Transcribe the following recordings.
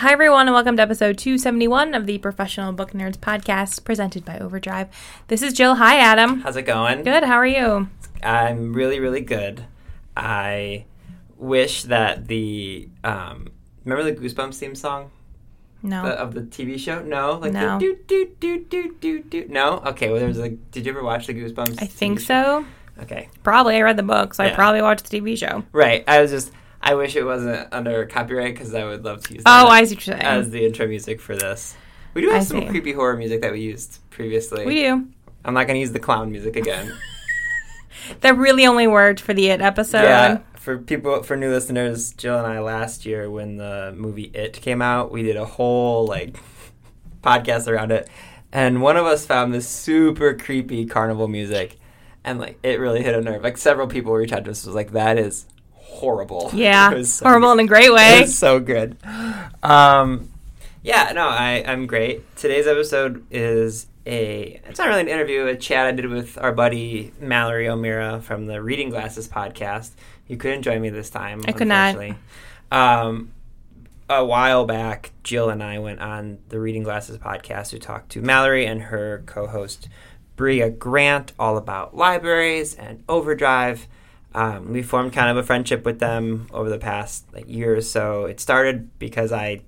Hi, everyone, and welcome to episode 271 of the Professional Book Nerds Podcast, presented by Overdrive. This is Jill. Hi, Adam. How's it going? Good. How are you? I'm really, really good. I wish that the... remember the Goosebumps theme song? No. Of the TV show? No? Like no. The do-do-do-do-do-do. No? Okay, well, there's like... Did you ever watch the Goosebumps? I think so. Okay. Probably. I read the book, so yeah. I probably watched the TV show. Right. I wish it wasn't under copyright because I would love to use that as the intro music for this. We do have some creepy horror music that we used previously. We do. I'm not going to use the clown music again. That really only worked for the It episode. Yeah. For new listeners, Jill and I last year when the movie It came out, we did a whole podcast around it. And one of us found this super creepy carnival music. And it really hit a nerve. Several people reached out to us and was like, that is horrible. Yeah. It was so horrible good. In a great way. It was so good. I'm great. Today's episode is it's not really an interview, a chat I did with our buddy Mallory O'Meara from the Reading Glasses podcast. You couldn't join me this time. I could not. A while back, Jill and I went on the Reading Glasses podcast to talk to Mallory and her co-host Brea Grant all about libraries and Overdrive. We formed kind of a friendship with them over the past year or so. It started because my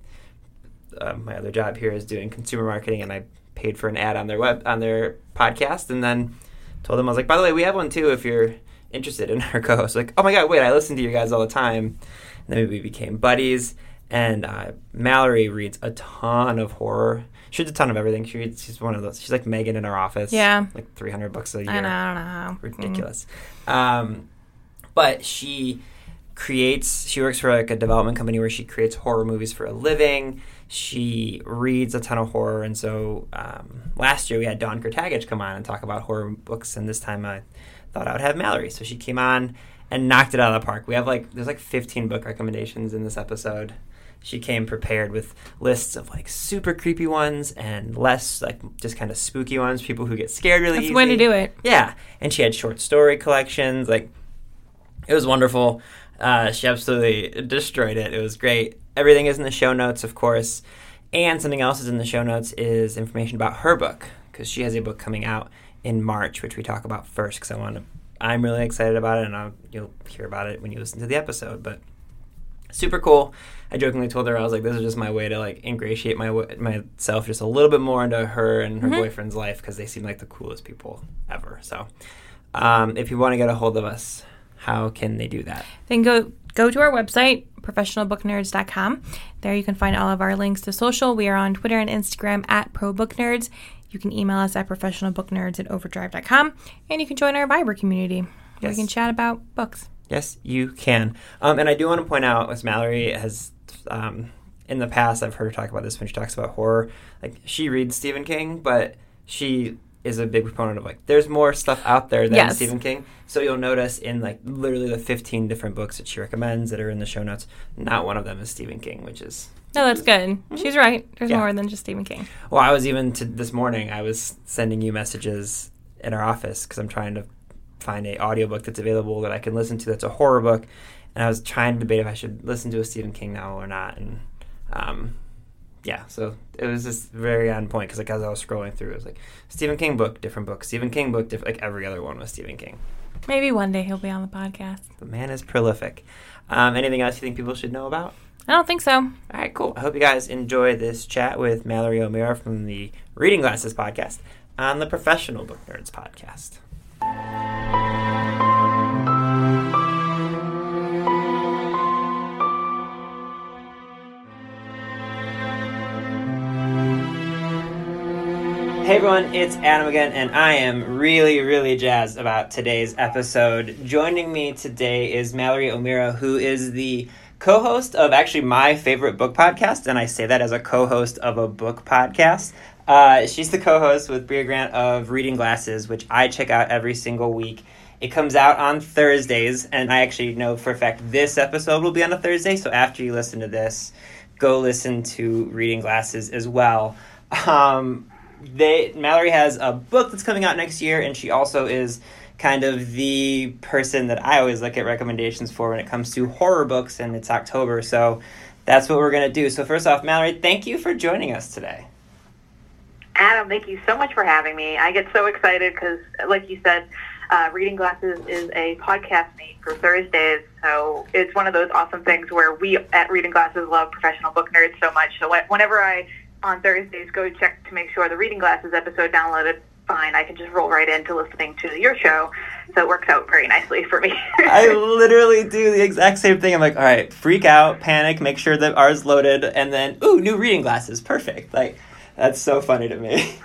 other job here is doing consumer marketing, and I paid for an ad on their podcast, and then told them I was like, by the way, we have one too if you're interested in our co-host. Like, oh my god, wait, I listen to you guys all the time. And then we became buddies. And Mallory reads a ton of horror. She reads a ton of everything. She's one of those. She's like Megan in Our Office. Yeah. 300 books a year. I don't know. Ridiculous. But she works for a development company where she creates horror movies for a living. She reads a ton of horror. And so last year we had Dawn Kurtagich come on and talk about horror books. And this time I thought I would have Mallory. So she came on and knocked it out of the park. We have 15 book recommendations in this episode. She came prepared with lists of super creepy ones and less just kind of spooky ones, people who get scared really easy. That's the way to do it. Yeah. And she had short story collections. It was wonderful. She absolutely destroyed it. It was great. Everything is in the show notes, of course. And something else is in the show notes is information about her book, because she has a book coming out in March, which we talk about first because I'm really excited about it, and you'll hear about it when you listen to the episode. But super cool. I jokingly told her, I was like, this is just my way to ingratiate myself just a little bit more into her and her boyfriend's life, because they seem like the coolest people ever. So if you want to get a hold of us, how can they do that? Then go to our website, professionalbooknerds.com. There you can find all of our links to social. We are on Twitter and Instagram @ProBookNerds. You can email us at professionalbooknerds@overdrive.com, and you can join our Viber community. Yes. We can chat about books. Yes, you can. And I do want to point out, as Mallory has, in the past, I've heard her talk about this when she talks about horror. She reads Stephen King, but she is a big proponent of, there's more stuff out there than Stephen King. So you'll notice in, literally the 15 different books that she recommends that are in the show notes, not one of them is Stephen King, which is... No, that's good. Mm-hmm. She's right. There's more than just Stephen King. Well, I was this morning, I was sending you messages in our office because I'm trying to find an audiobook that's available that I can listen to that's a horror book. And I was trying to debate if I should listen to a Stephen King novel or not. And so it was just very on point because as I was scrolling through, it was Stephen King book, different book, Stephen King book, every other one was Stephen King. Maybe one day he'll be on the podcast. The man is prolific. Anything else you think people should know about? I don't think so. All right, cool. I hope you guys enjoy this chat with Mallory O'Meara from the Reading Glasses podcast on the Professional Book Nerds podcast. Hey everyone, it's Adam again, and I am really, really jazzed about today's episode. Joining me today is Mallory O'Meara, who is the co-host of actually my favorite book podcast, and I say that as a co-host of a book podcast. She's the co-host with Brea Grant of Reading Glasses, which I check out every single week. It comes out on Thursdays, and I actually know for a fact this episode will be on a Thursday, so after you listen to this, go listen to Reading Glasses as well. Mallory has a book that's coming out next year, and she also is kind of the person that I always look at recommendations for when it comes to horror books, and it's October, so that's what we're going to do. So first off, Mallory, thank you for joining us today. Adam, thank you so much for having me. I get so excited because, like you said, Reading Glasses is a podcast made for Thursdays, so it's one of those awesome things where we at Reading Glasses love professional book nerds so much, so whenever I, on Thursdays, go check to make sure the Reading Glasses episode downloaded, fine, I can just roll right into listening to your show, so it works out very nicely for me. I literally do the exact same thing. I'm like, all right, freak out, panic, make sure that ours loaded, and then, ooh, new Reading Glasses, perfect. Like, that's so funny to me.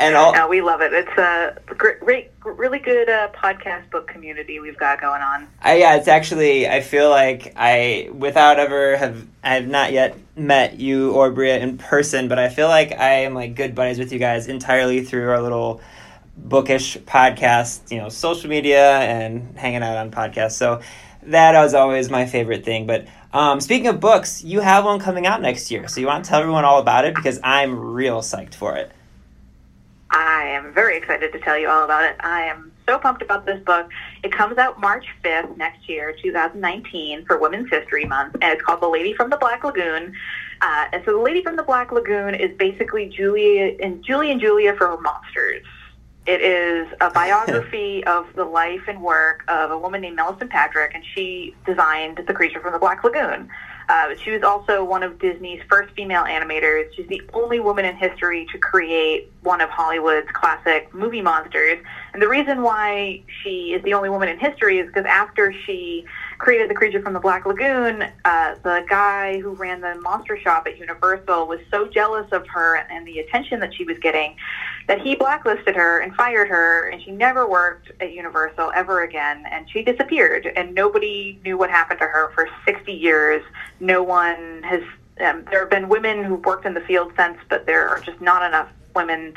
And we love it. It's a great, really good podcast book community we've got going on. Yeah, it's actually, I feel like I have not yet met you or Brea in person, but I feel like I am like good buddies with you guys entirely through our little bookish podcast, you know, social media and hanging out on podcasts. So that was always my favorite thing. But speaking of books, you have one coming out next year, so you want to tell everyone all about it because I'm real psyched for it. I am very excited to tell you all about it. I am so pumped about this book. It comes out March 5th next year, 2019, for Women's History Month, and it's called The Lady from the Black Lagoon. And so The Lady from the Black Lagoon is basically Julie and Julia for monsters. It is a biography of the life and work of a woman named Milicent Patrick, and she designed The Creature from the Black Lagoon. She was also one of Disney's first female animators. She's the only woman in history to create one of Hollywood's classic movie monsters. And the reason why she is the only woman in history is because after she created The Creature from the Black Lagoon, the guy who ran the monster shop at Universal was so jealous of her and the attention that she was getting that he blacklisted her and fired her, and she never worked at Universal ever again, and she disappeared, and nobody knew what happened to her for 60 years. No one has, there have been women who've worked in the field since, but there are just not enough women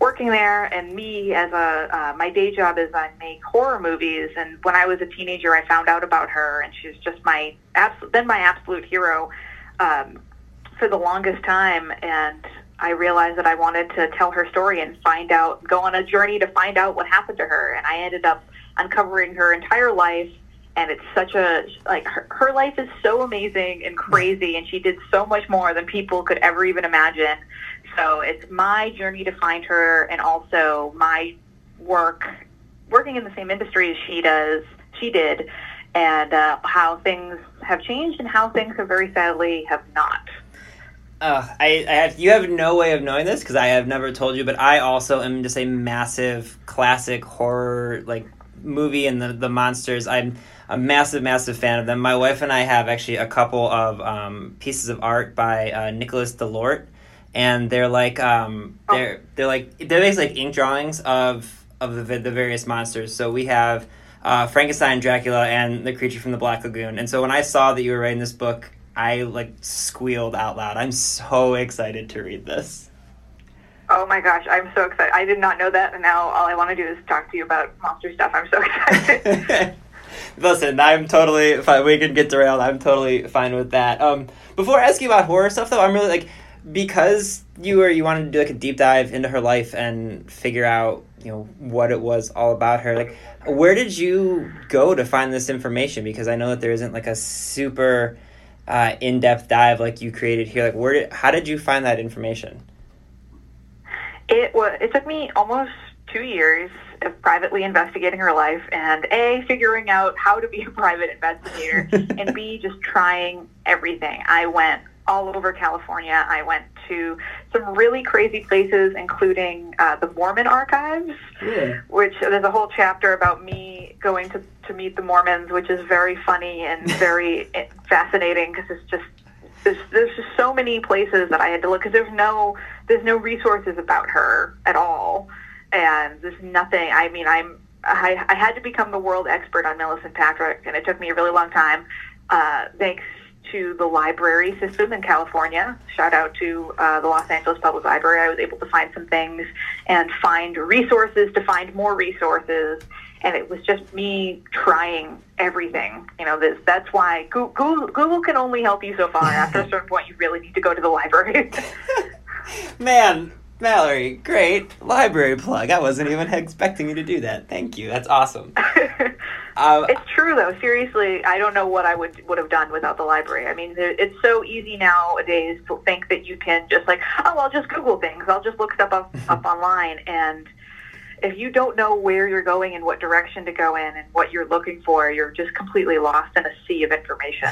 working there. And me, as my day job is I make horror movies, and when I was a teenager, I found out about her, and she's just been my absolute hero for the longest time, and I realized that I wanted to tell her story and go on a journey to find out what happened to her, and I ended up uncovering her entire life. And it's such her life is so amazing and crazy, and she did so much more than people could ever even imagine. So it's my journey to find her, and also my working in the same industry as she did, and how things have changed and how things have very sadly have not. You have no way of knowing this because I have never told you, but I also am just a massive classic horror movie and the monsters. I'm a massive fan of them. My wife and I have actually a couple of pieces of art by Nicholas DeLort, and they're basically ink drawings of the various monsters. So we have Frankenstein, Dracula, and the Creature from the Black Lagoon. And so when I saw that you were writing this book, I squealed out loud. I'm so excited to read this. Oh my gosh, I'm so excited. I did not know that, and now all I want to do is talk to you about monster stuff. I'm so excited. Listen, I'm totally fine. We can get derailed. I'm totally fine with that. Before I ask you about horror stuff, though, I'm really because you wanted to do a deep dive into her life and figure out what it was all about her. Where did you go to find this information? Because I know that there isn't a super in-depth dive like you created here. How did you find that information? It took me almost 2 years of privately investigating her life and A, figuring out how to be a private investigator and B, just trying everything. I went all over California. I went to some really crazy places, including the Mormon archives, which there's a whole chapter about me going to meet the Mormons, which is very funny and very fascinating because it's just there's just so many places that I had to look because there's no resources about her at all, and there's nothing. I mean, I had to become the world expert on Milicent Patrick, and it took me a really long time. Thanks to the library system in California, shout out to the Los Angeles Public Library, I was able to find some things and find resources to find more resources. And it was just me trying everything. You know, that's why Google can only help you so far. After a certain point, you really need to go to the library. Man, Mallory, great library plug. I wasn't even expecting you to do that. Thank you. That's awesome. It's true, though. Seriously, I don't know what I would have done without the library. I mean, it's so easy nowadays to think that you can just like, oh, I'll just Google things. I'll just look stuff up online. And if you don't know where you're going and what direction to go in and what you're looking for, you're just completely lost in a sea of information.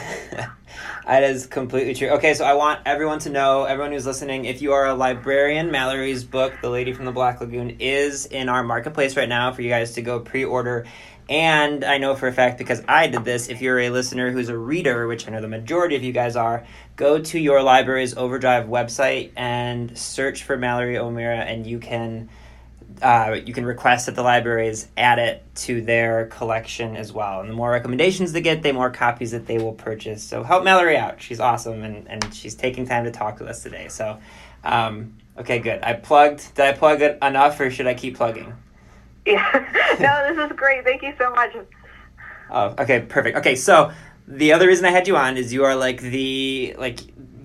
That is completely true. Okay, so I want everyone to know, everyone who's listening, if you are a librarian, Mallory's book, The Lady from the Black Lagoon, is in our marketplace right now for you guys to go pre-order. And I know for a fact, because I did this, if you're a listener who's a reader, which I know the majority of you guys are, go to your library's Overdrive website and search for Mallory O'Meara, and you can request that the libraries add it to their collection as well. And the more recommendations they get, the more copies that they will purchase. So help Mallory out. She's awesome, and she's taking time to talk to us today. So, okay, good. Did I plug it enough, or should I keep plugging? Yeah. No, this is great. Thank you so much. Oh, okay, perfect. Okay, so the other reason I had you on is you are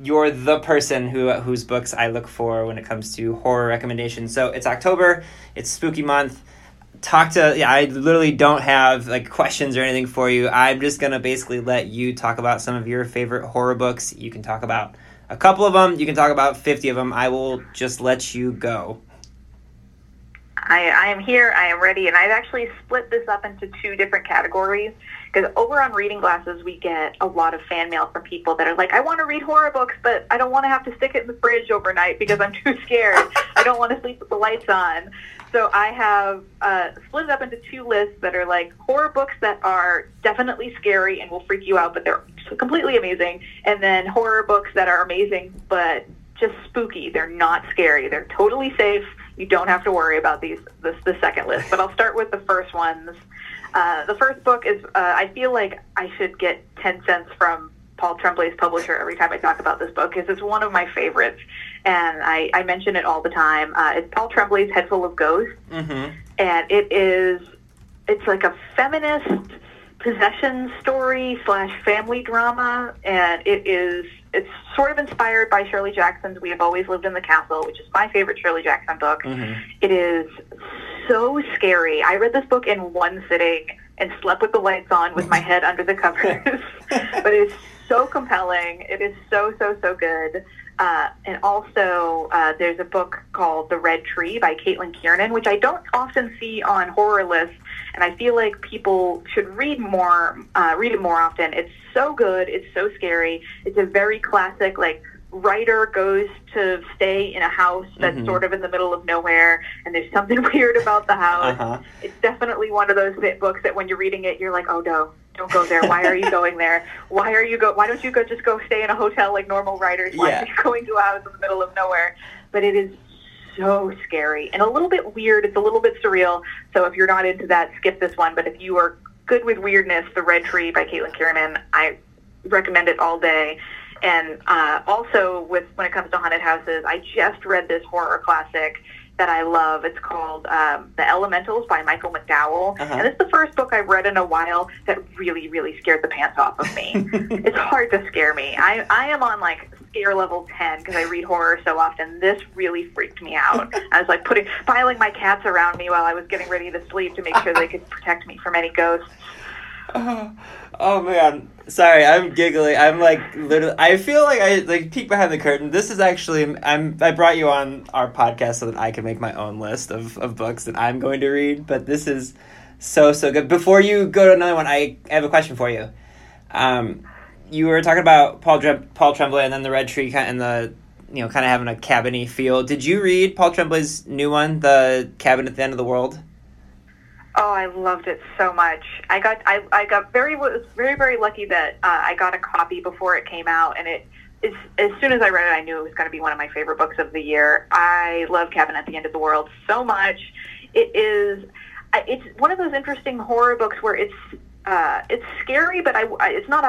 you're the person whose books I look for when it comes to horror recommendations. So it's October, it's spooky month. I literally don't have questions or anything for you. I'm just going to basically let you talk about some of your favorite horror books. You can talk about a couple of them. You can talk about 50 of them. I will just let you go. I am here, I am ready, and I've actually split this up into two different categories, because over on Reading Glasses, we get a lot of fan mail from people that are like, I want to read horror books, but I don't want to have to stick it in the fridge overnight because I'm too scared. I don't want to sleep with the lights on. So I have split it up into two lists that are like horror books that are definitely scary and will freak you out, but they're completely amazing, and then horror books that are amazing, but just spooky. They're not scary. They're totally safe. You don't have to worry about the second list. But I'll start with the first ones. The first book is, I feel like I should get 10 cents from Paul Tremblay's publisher every time I talk about this book, because it's one of my favorites, and I mention it all the time. It's Paul Tremblay's Head Full of Ghosts, mm-hmm. and it's like a feminist possession story / family drama, and it's sort of inspired by Shirley Jackson's We Have Always Lived in the Castle, which is my favorite Shirley Jackson book. Mm-hmm. It is so scary. I read this book in one sitting and slept with the lights on with my head under the covers. But it is so compelling. It is so, so, so good. And also there's a book called The Red Tree by Caitlin Kiernan, which I don't often see on horror lists, and I feel like people should read it more often. It's so good. It's so scary. It's a very classic, writer goes to stay in a house that's mm-hmm. sort of in the middle of nowhere, and there's something weird about the house. Uh-huh. It's definitely one of those books that when you're reading it, you're like, oh, no. Don't go there. Why are you going there? Why don't you just go stay in a hotel like normal writers? Why are you going to a house in the middle of nowhere? But it is so scary and a little bit weird. It's a little bit surreal. So if you're not into that, skip this one. But if you are good with weirdness, The Red Tree by Caitlin Kiernan, I recommend it all day. And also when it comes to haunted houses, I just read this horror classic that I love. It's called The Elementals by Michael McDowell. Uh-huh. And it's the first book I've read in a while that really, really scared the pants off of me. It's hard to scare me. I am on scare level 10 because I read horror so often. This really freaked me out. I was piling my cats around me while I was getting ready to sleep to make sure they could protect me from any ghosts. Oh man, sorry, I'm giggling. I'm literally, I feel like I peek behind the curtain. This is actually, I brought you on our podcast so that I can make my own list of books that I'm going to read, but this is so, so good. Before you go to another one, I have a question for you. You were talking about Paul Tremblay and then The Red Tree and the, kind of having a cabin-y feel. Did you read Paul Tremblay's new one, The Cabin at the End of the World? Oh, I loved it so much. I got very, very lucky that I got a copy before it came out, and it is, as soon as I read it, I knew it was going to be one of my favorite books of the year. I love Cabin at the End of the World so much. It's one of those interesting horror books where it's It's scary, but it's not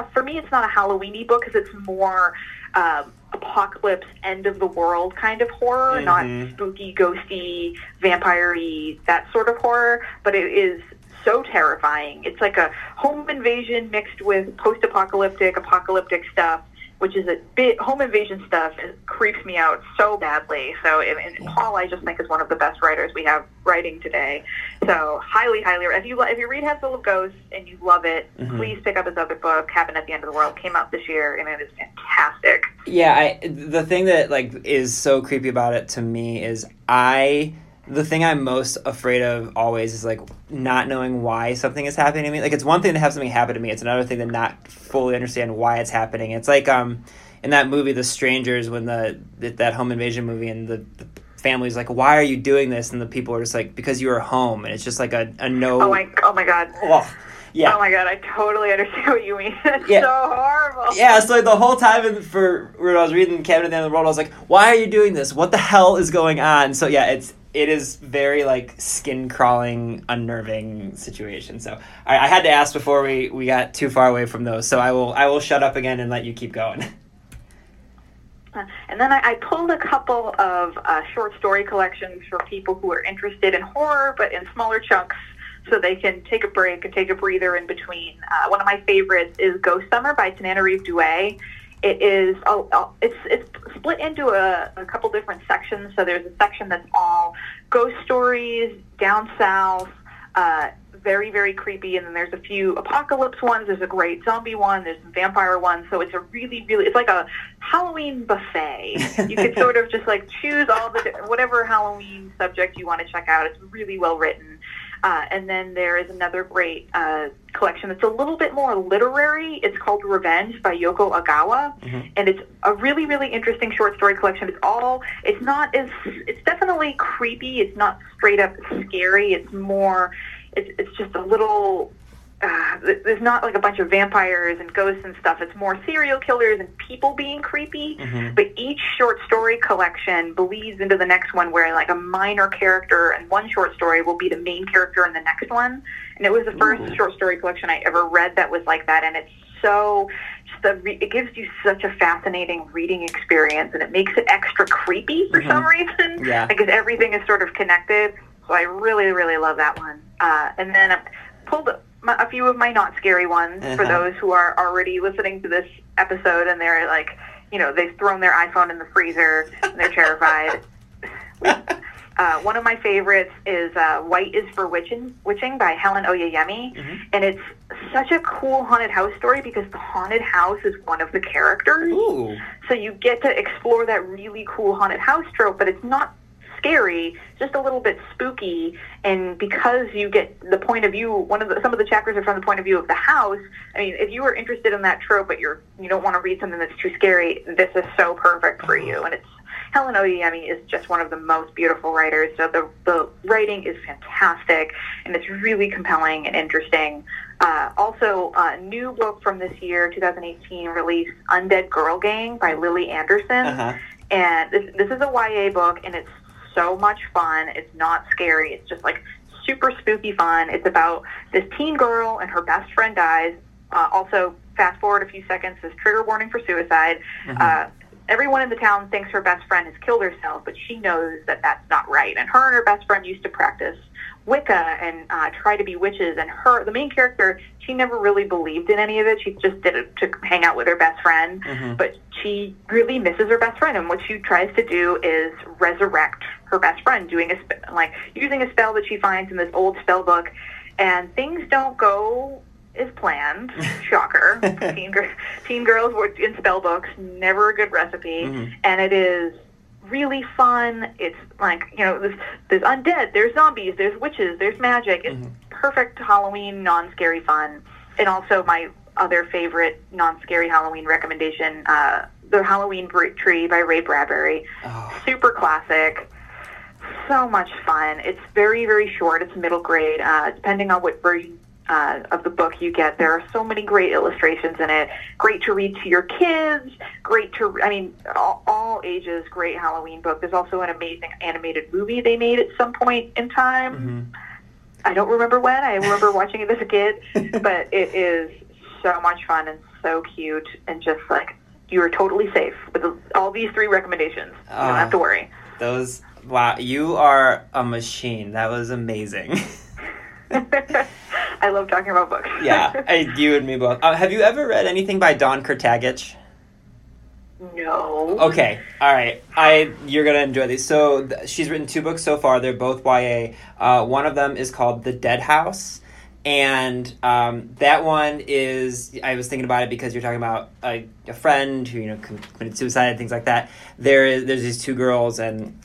a Halloween-y book because it's more apocalypse, end of the world kind of horror, not spooky, ghosty, vampire-y, that sort of horror. But it is so terrifying. It's like a home invasion mixed with post-apocalyptic, apocalyptic stuff, which is a bit, home invasion stuff creeps me out so badly. So, and Paul, I just think, is one of the best writers we have writing today. So, highly, highly, if you read Head Full of Ghosts and you love it, please pick up his other book, Cabin at the End of the World. Came out this year, and it is fantastic. Yeah, the thing that is so creepy about it to me is the thing I'm most afraid of always is not knowing why something is happening to me. It's one thing to have something happen to me. It's another thing to not fully understand why it's happening. It's like in that movie, The Strangers, when that home invasion movie, and the family's like, why are you doing this? And the people are just like, because you are home. And it's just like a no. Oh my God. Oh. Yeah. Oh my God, I totally understand what you mean. It's so horrible. Yeah, so the whole time when I was reading Cabin at the End of the World, I was like, why are you doing this? What the hell is going on? So yeah, it is very skin-crawling, unnerving situation. So I had to ask before we got too far away from those. So I will shut up again and let you keep going. And then I pulled a couple of short story collections for people who are interested in horror, but in smaller chunks, so they can take a break and take a breather in between. One of my favorites is Ghost Summer by Tananarive Due. It is it's split into a couple different sections. So there's a section that's all ghost stories, down south, very, very creepy. And then there's a few apocalypse ones. There's a great zombie one. There's some vampire ones. So it's a really, really, it's like a Halloween buffet. You could sort of just choose whatever Halloween subject you want to check out. It's really well written. And then there is another great collection that's a little bit more literary. It's called Revenge by Yoko Ogawa, and it's a really, really interesting short story collection. It's definitely creepy. It's not straight up scary. It's more, it's just a little. There's not a bunch of vampires and ghosts and stuff. It's more serial killers and people being creepy. But each short story collection bleeds into the next one, where a minor character and one short story will be the main character in the next one. And it was the first short story collection I ever read that was like that. And it's so it gives you such a fascinating reading experience, and it makes it extra creepy for some reason. Yeah, because everything is sort of connected. So I really, really love that one. And then I pulled up a few of my not scary ones for those who are already listening to this episode and they're they've thrown their iPhone in the freezer and they're terrified. One of my favorites is White is for Witching by Helen Oyeyemi. And it's such a cool haunted house story because the haunted house is one of the characters. Ooh. So you get to explore that really cool haunted house trope, but it's not scary, just a little bit spooky, and because you get the point of view, some of the chapters are from the point of view of the house. I mean, if you were interested in that trope, but you don't want to read something that's too scary, this is so perfect for you. And Helen Oyeyemi is just one of the most beautiful writers. So the writing is fantastic, and it's really compelling and interesting. Also, a new book from this year, 2018 release, Undead Girl Gang by Lily Anderson, and this is a YA book, and it's so much fun. It's not scary. It's just super spooky fun. It's about this teen girl and her best friend dies. Also, fast forward a few seconds, this trigger warning for suicide. Everyone in the town thinks her best friend has killed herself, but she knows that that's not right. And her and her best friend used to practice Wicca and try to be witches. And the main character, she never really believed in any of it. She just did it to hang out with her best friend. But she really misses her best friend. And what she tries to do is resurrect her best friend, using a spell that she finds in this old spell book. And things don't go as planned. Shocker. Teen girls work in spell books. Never a good recipe. And it is really fun. It's there's undead, there's zombies, there's witches, there's magic. It's perfect Halloween non-scary fun. And also my other favorite non-scary Halloween recommendation, The Halloween Tree by Ray Bradbury. Super classic. So much fun. It's very, very short. It's middle grade. Depending on what version of the book you get, there are so many great illustrations in it. Great to read to your kids. All ages. Great Halloween book. There's also an amazing animated movie they made at some point in time. I don't remember when. I remember watching it as a kid, but it is so much fun and so cute and just like you are totally safe with all these three recommendations. You don't have to worry. Those, wow, you are a machine. That was amazing. I love talking about books. Yeah, you and me both. Have you ever read anything by Dawn Kurtagich? No. Okay. All right. You're going to enjoy these. So she's written two books so far. They're both YA. One of them is called The Dead House. And that one is, I was thinking about it because you're talking about a friend who, you know, committed suicide and things like that. There's these two girls and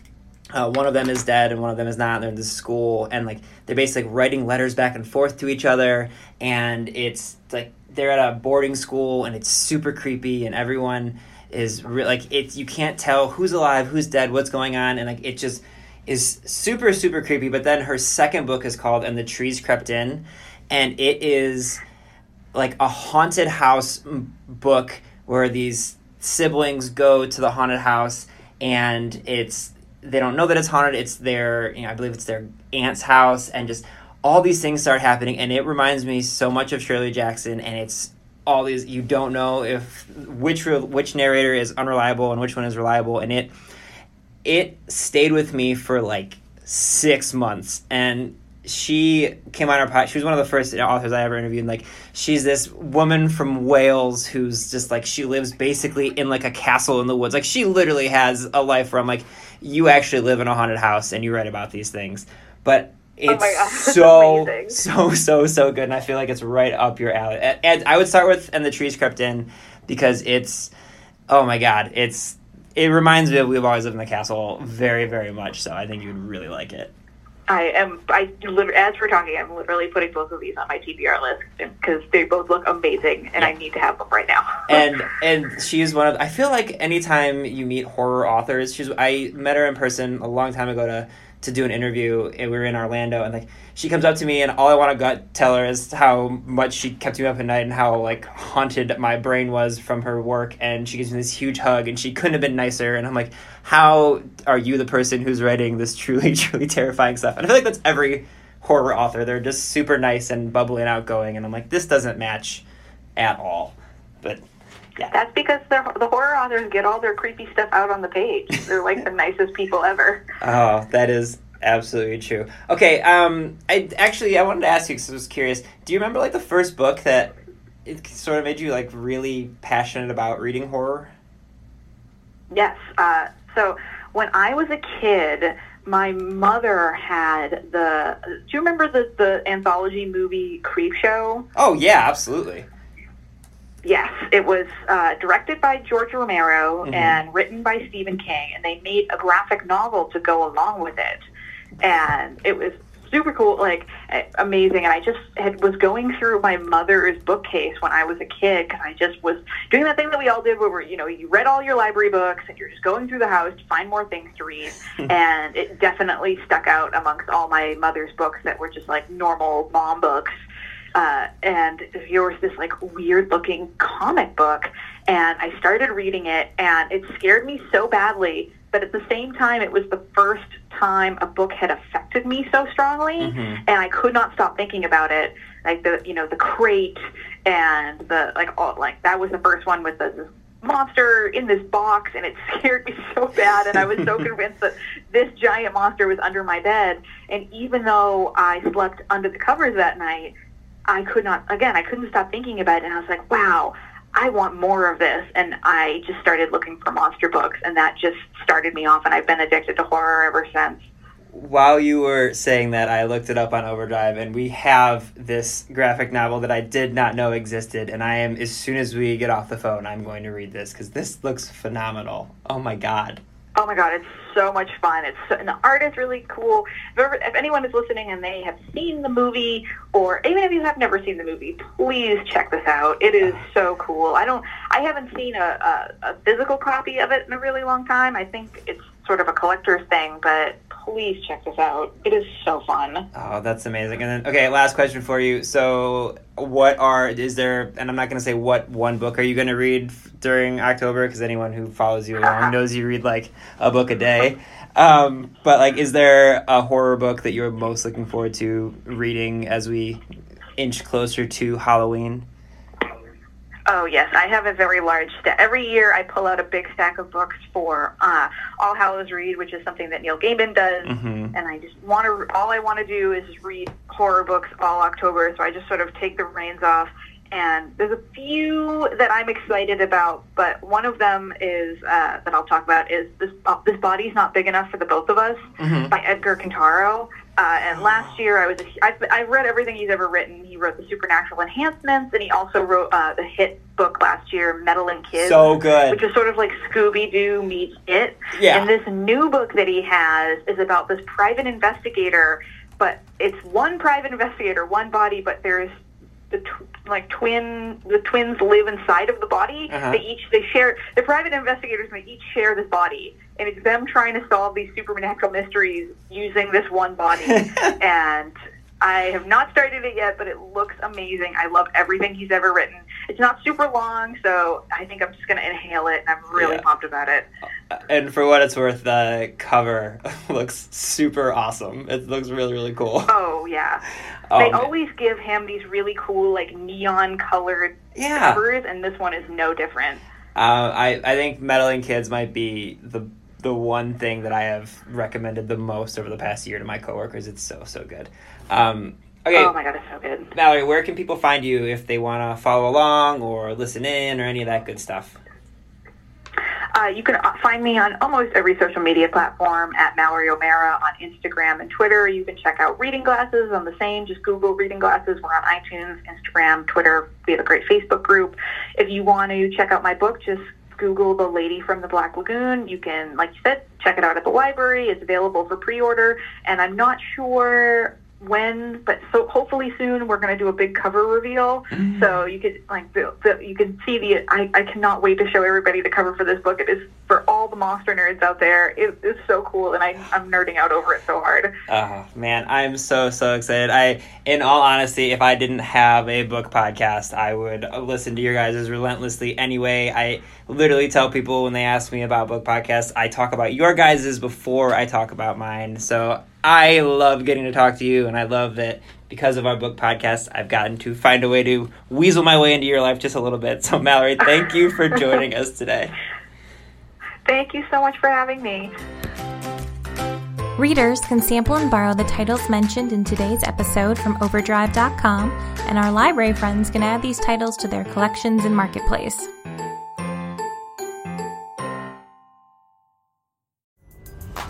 one of them is dead and one of them is not. And they're in this school and like they're basically writing letters back and forth to each other. And it's like they're at a boarding school and it's super creepy and everyone is like it's you can't tell who's alive, who's dead, what's going on, and like it just is super super creepy. But then her second book is called And the Trees Crept In, and it is like a haunted house book where these siblings go to the haunted house and it's they don't know that it's haunted. It's their, you know, I believe it's their aunt's house, and just all these things start happening. And it reminds me so much of Shirley Jackson, and it's all these, you don't know if which narrator is unreliable and which one is reliable, and it stayed with me for like 6 months. And she came on our podcast. She was one of the first authors I ever interviewed. And, like, she's this woman from Wales who's just like she lives basically in like a castle in the woods. Like she literally has a life where I'm like, you actually live in a haunted house and you write about these things, but. It's so good, and I feel like it's right up your alley. And I would start with And the Trees Crept In because it's, oh my god, it reminds me of We Have Always Lived in the Castle very, very much, so I think you would really like it. As we're talking, I'm literally putting both of these on my TBR list because they both look amazing, and I need to have them right now. and she's one of, I feel like anytime you meet horror authors, I met her in person a long time ago to do an interview, and we were in Orlando, and like she comes up to me, and all I want to tell her is how much she kept me up at night and how like haunted my brain was from her work, and she gives me this huge hug, and she couldn't have been nicer, and I'm like, how are you the person who's writing this truly, truly terrifying stuff? And I feel like that's every horror author. They're just super nice and bubbly and outgoing, and I'm like, this doesn't match at all. But yeah. That's because the horror authors get all their creepy stuff out on the page. They're like the nicest people ever. Oh, that is absolutely true. Okay, I wanted to ask you because I was curious. Do you remember like the first book that it sort of made you like really passionate about reading horror? Yes. So when I was a kid, my mother had do you remember the anthology movie Creepshow? Oh yeah, absolutely. Yes, it was directed by George Romero mm-hmm. and written by Stephen King, and they made a graphic novel to go along with it, and it was super cool, like amazing. And I just was going through my mother's bookcase when I was a kid because I just was doing that thing that we all did where you read all your library books and you're just going through the house to find more things to read, and it definitely stuck out amongst all my mother's books that were just like normal mom books. And there was this like weird looking comic book, and I started reading it, and it scared me so badly, but at the same time it was the first time a book had affected me so strongly mm-hmm. and I could not stop thinking about it, like the crate and the that was the first one with this monster in this box, and it scared me so bad, and I was so convinced that this giant monster was under my bed, and even though I slept under the covers that night, I couldn't stop thinking about it, and I was like, wow, I want more of this, and I just started looking for monster books, and that just started me off, and I've been addicted to horror ever since. While you were saying that, I looked it up on Overdrive, and we have this graphic novel that I did not know existed, and I am, as soon as we get off the phone, I'm going to read this, because this looks phenomenal. Oh my god. Oh my god, it's so much fun. And the art is really cool. If anyone is listening and they have seen the movie, or even if you have never seen the movie, please check this out. It is so cool. I haven't seen a physical copy of it in a really long time. I think it's sort of a collector's thing, but please check this out. It is so fun. Oh, that's amazing. And then, okay, last question for you. So and I'm not going to say what one book are you going to read during October, because anyone who follows you along knows you read like a book a day. But like, is there a horror book that you're most looking forward to reading as we inch closer to Halloween? Oh, yes. I have a very large stack. Every year I pull out a big stack of books for All Hallows Read, which is something that Neil Gaiman does. Mm-hmm. And I just all I want to do is read horror books all October. So I just sort of take the reins off. And there's a few that I'm excited about, but one of them is that I'll talk about is This Body's Not Big Enough for the Both of Us, mm-hmm. by Edgar Cantaro. And last year, I've read everything he's ever written. He wrote The Supernatural Enhancements, and he also wrote the hit book last year, Meddling Kids. So good. Which is sort of like Scooby-Doo meets It. Yeah. And this new book that he has is about this private investigator, but it's one private investigator, one body, but there's the twins live inside of the body. Uh-huh. The private investigators, they each share this body, and it's them trying to solve these supernatural mysteries using this one body. And I have not started it yet, but it looks amazing. I love everything he's ever written. It's not super long, so I think I'm just going to inhale it, and I'm really pumped about it. And for what it's worth, the cover looks super awesome. It looks really, really cool. Oh, yeah. They always give him these really cool, like, neon-colored covers, and this one is no different. I think Meddling Kids might be the one thing that I have recommended the most over the past year to my coworkers. It's so, so good. Okay. Oh my God, it's so good. Mallory, where can people find you if they want to follow along or listen in or any of that good stuff? You can find me on almost every social media platform at Mallory O'Meara on Instagram and Twitter. You can check out Reading Glasses on the same. Just Google Reading Glasses. We're on iTunes, Instagram, Twitter. We have a great Facebook group. If you want to check out my book, just Google The Lady from the Black Lagoon. You can, like you said, check it out at the library. It's available for pre-order. And I'm not sure when, but so hopefully soon we're going to do a big cover reveal. Mm. So you could you can see I cannot wait to show everybody the cover for this book. It is for all the monster nerds out there. It is so cool, and I'm nerding out over it so hard. Oh man, I'm so, so excited. In all honesty, if I didn't have a book podcast, I would listen to your guys' relentlessly anyway. I literally tell people when they ask me about book podcasts, I talk about your guys' before I talk about mine. So I love getting to talk to you, and I love that because of our book podcast, I've gotten to find a way to weasel my way into your life just a little bit. So, Mallory, thank you for joining us today. Thank you so much for having me. Readers can sample and borrow the titles mentioned in today's episode from overdrive.com, and our library friends can add these titles to their collections and marketplace.